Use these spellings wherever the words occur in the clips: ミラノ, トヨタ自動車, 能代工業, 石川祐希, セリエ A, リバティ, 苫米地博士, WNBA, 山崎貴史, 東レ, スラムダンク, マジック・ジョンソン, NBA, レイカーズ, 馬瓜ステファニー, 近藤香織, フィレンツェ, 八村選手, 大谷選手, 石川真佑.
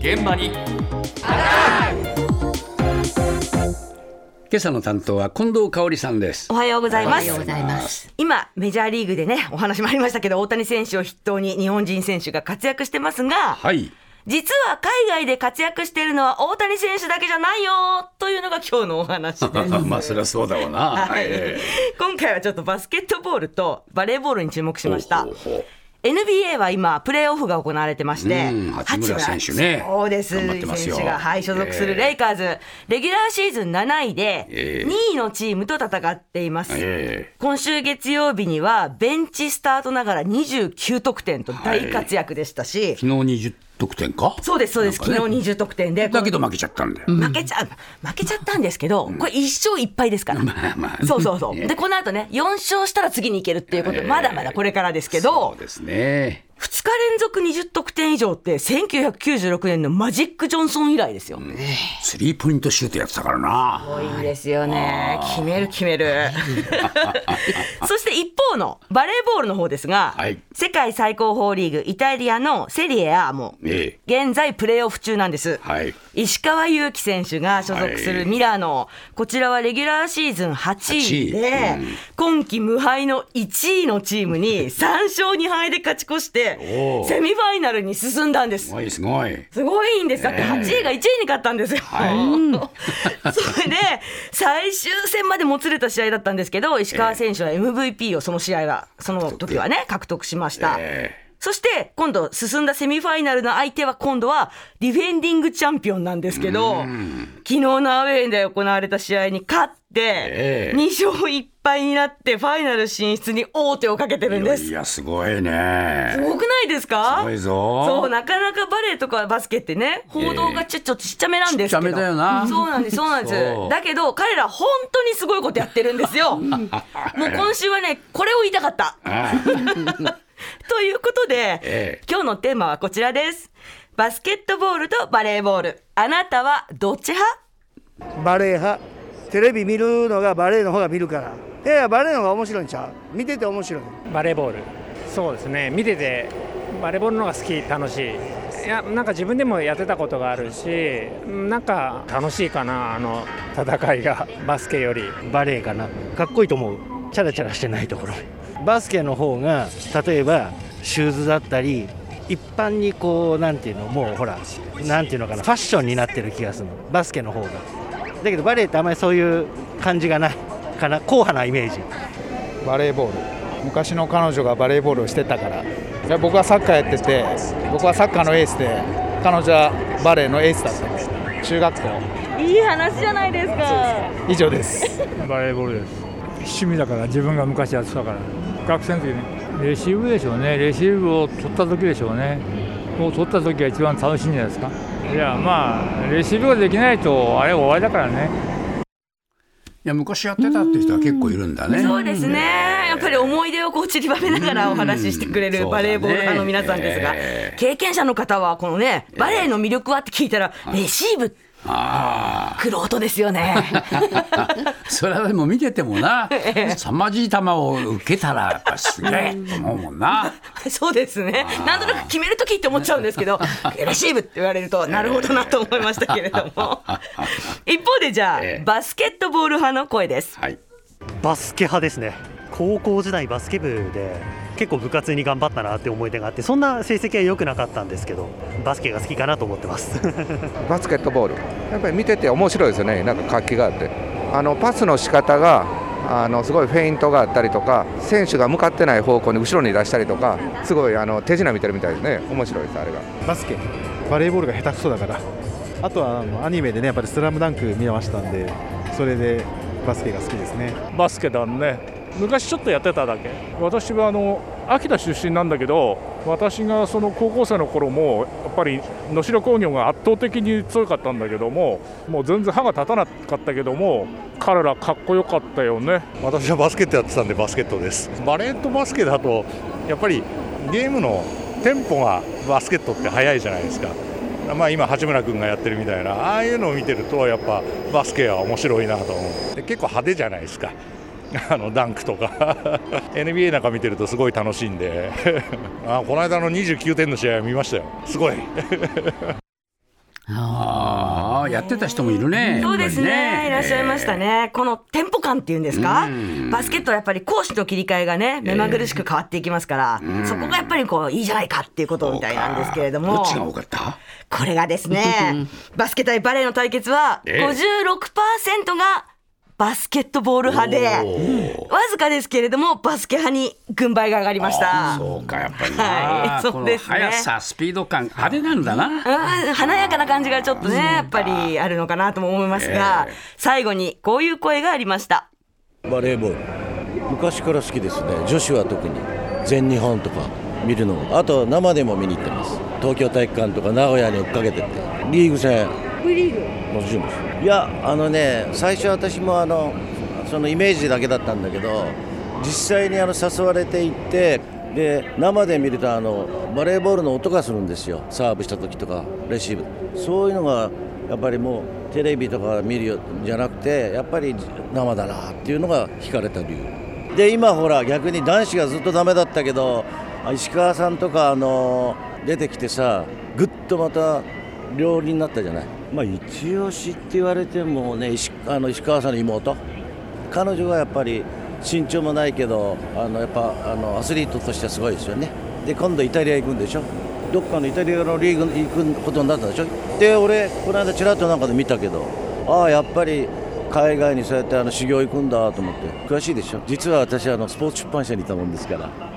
現場に今朝の担当は近藤香織さんです。おはようございます。今メジャーリーグでね、お話もありましたけど、大谷選手を筆頭に日本人選手が活躍してますが、はい、実は海外で活躍しているのは大谷選手だけじゃないよというのが今日のお話ですまあそりゃそうだろうな、はい今回はちょっとバスケットボールとバレーボールに注目しました。ほうほうほう。NBA は今プレーオフが行われてまして、八村選手ね、そうです、頑張ってますよ。選手が、はい、所属するレイカーズ、レギュラーシーズン7位で2位のチームと戦っています、今週月曜日にはベンチスタートながら29得点と大活躍でしたし、はい、昨日20得点か、そうですそうです、ね、昨日20得点で、だけど負けちゃったんだよ、負けちゃったんですけど、これ1勝1敗ですから、そうそうそう、でこの後ね4勝したら次に行けるっていうこと、まだまだこれからですけど、そうですね、2日連続20得点以上って1996年のマジック・ジョンソン以来ですよ、スリーポイントシュートやってたからな、すごいですよね、決める決めるそして一方のバレーボールの方ですが、はい、世界最高峰リーグイタリアのセリエ A も現在プレーオフ中なんです、はい、石川祐希選手が所属するミラノ、はい、こちらはレギュラーシーズン8位で、今季無敗の1位のチームに3勝2敗で勝ち越してセミファイナルに進んだんです。すごいんです。だって8位が1位に勝ったんですよ、それで最終戦までもつれた試合だったんですけど、石川選手は MVP をその試合は、その時はね獲得しました、そして今度進んだセミファイナルの相手は今度はディフェンディングチャンピオンなんですけど、昨日のアウェーで行われた試合に勝ってで2勝1敗になってファイナル進出に王手をかけてるんです。いやすごいね、すごくないですか、すごいぞ。そう、なかなかバレーとかバスケってね、報道がちょっとちっちゃめなんですけど、ちっちゃめだよな、そうなんですだけど彼ら本当にすごいことやってるんですよもう今週はねこれを言いたかったということで、今日のテーマはこちらです。バスケットボールとバレーボール、あなたはどっち派？バレー派。テレビ見るのがバレーの方が見るから、いやいやバレーの方が面白いんちゃう、見てて面白い。バレーボール、そうですね、見ててバレーボールの方が好き、楽しい、いやなんか自分でもやってたことがあるし、なんか楽しいかな、あの戦いがバスケよりバレーかな、かっこいいと思う、チャラチャラしてないところバスケの方が例えばシューズだったり一般にこうなんていうの、もうほらなんていうのかな、ファッションになってる気がするのバスケの方が。だけどバレーってあんまりそういう感じがないかな、硬派なイメージ。バレーボール、昔の彼女がバレーボールをしてたから、僕はサッカーやってて、僕はサッカーのエースで彼女はバレーのエースだったんです、中学校。いい話じゃないですか。以上ですバレーボールです。趣味だから、自分が昔やってたから、学生の時にレシーブでしょうね、レシーブを取った時でしょうね、もう取った時が一番楽しいんじゃないですか。いやまあレシーブができないとあれ終わりだからね。いや昔やってたって人は結構いるんだね。そうですね、やっぱり思い出をこう散りばめながらお話ししてくれるバレーボール派の皆さんですが、経験者の方はこのねバレーの魅力はって聞いたら、レシーブってくろうとですよねそれはでも見ててもな、凄まじい球を受けたらやっぱすげえと思うもんなそうですね、なんとなく決めるときって思っちゃうんですけどレシーブって言われるとなるほどなと思いましたけれども一方でじゃあ、バスケットボール派の声です、はい、バスケ派ですね。高校時代バスケ部で結構部活に頑張ったなって思い出があって、そんな成績は良くなかったんですけど、バスケが好きかなと思ってますバスケットボールやっぱり見てて面白いですよね、なんか活気があって、あのパスの仕方がすごいフェイントがあったりとか、選手が向かってない方向に後ろに出したりとか、すごい手品見てるみたいですね、面白いです。あれがバスケ、バレーボールが下手くそだから、あとはアニメでねやっぱりスラムダンク見ましたんで、それでバスケが好きですね。バスケだね、昔ちょっとやってただけ。私は秋田出身なんだけど、私がその高校生の頃もやっぱり能代工業が圧倒的に強かったんだけども、もう全然歯が立たなかったけども、彼らかっこよかったよね。私はバスケットやってたんでバスケットです。バレーとバスケだとやっぱりゲームのテンポがバスケットって速いじゃないですか。まあ、今八村君がやってるみたいな、ああいうのを見てるとやっぱバスケは面白いなと思う。で結構派手じゃないですか、ダンクとかNBA なんか見てるとすごい楽しいんでこの間の29点の試合見ましたよ、すごいあ、やってた人もいるね。そうです ね、いらっしゃいましたね。このテンポ感っていうんですか、バスケットはやっぱり攻守と切り替えがね、目まぐるしく変わっていきますから、そこがやっぱりこういいじゃないかっていうことみたいなんですけれども、どっちが多かった？これがですねバスケ対バレーの対決は 56% がバスケットボール派で、わずかですけれどもバスケ派に軍配が上がりました。そうか、やっぱり、はい、そうですね、この速さスピード感派手なんだな、華やかな感じがちょっとねやっぱりあるのかなとも思いますが、最後にこういう声がありました。バレーボール昔から好きですね。女子は特に全日本とか見るのを、あと生でも見に行ってます。東京体育館とか名古屋に追っかけてってリーグ戦リーグもちろんです。いや最初私もそのイメージだけだったんだけど、実際に誘われていって、で生で見るとバレーボールの音がするんですよ。サーブした時とかレシーブ、そういうのがやっぱりもうテレビとか見るよじゃなくて、やっぱり生だなっていうのが惹かれた理由で、今ほら逆に男子がずっとダメだったけど、石川さんとか出てきてさ、ぐっとまた料理になったじゃない。まあ、一押しって言われてもね、石川さんの妹、彼女はやっぱり身長もないけどやっぱアスリートとしてはすごいですよね。で今度イタリア行くんでしょ、どっかのイタリアのリーグに行くことになったでしょ。で俺この間ちらっとなんかで見たけど、ああやっぱり海外にそうやって修行行くんだと思って、詳しいでしょ。実は私スポーツ出版社にいたもんですから。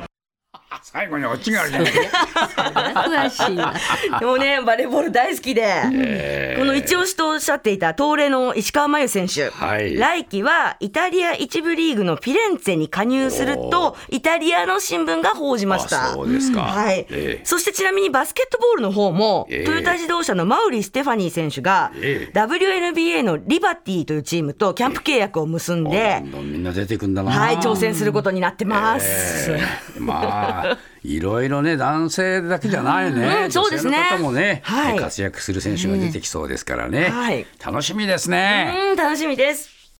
最後にオチがあるじゃないですか。でもねバレーボール大好きで、この一押しとおっしゃっていた東レの石川真佑選手、来季はイタリア一部リーグのフィレンツェに加入するとイタリアの新聞が報じました。そうですか、はいそしてちなみにバスケットボールの方も、トヨタ自動車の馬瓜ステファニー選手が、WNBA のリバティというチームとキャンプ契約を結んで、どんどんみんな出てくんだな、挑戦することになってます、まあいろいろね、男性だけじゃないね、そうですね、女性の方もね、活躍する選手が出てきそうですからね、楽しみですね、楽しみです。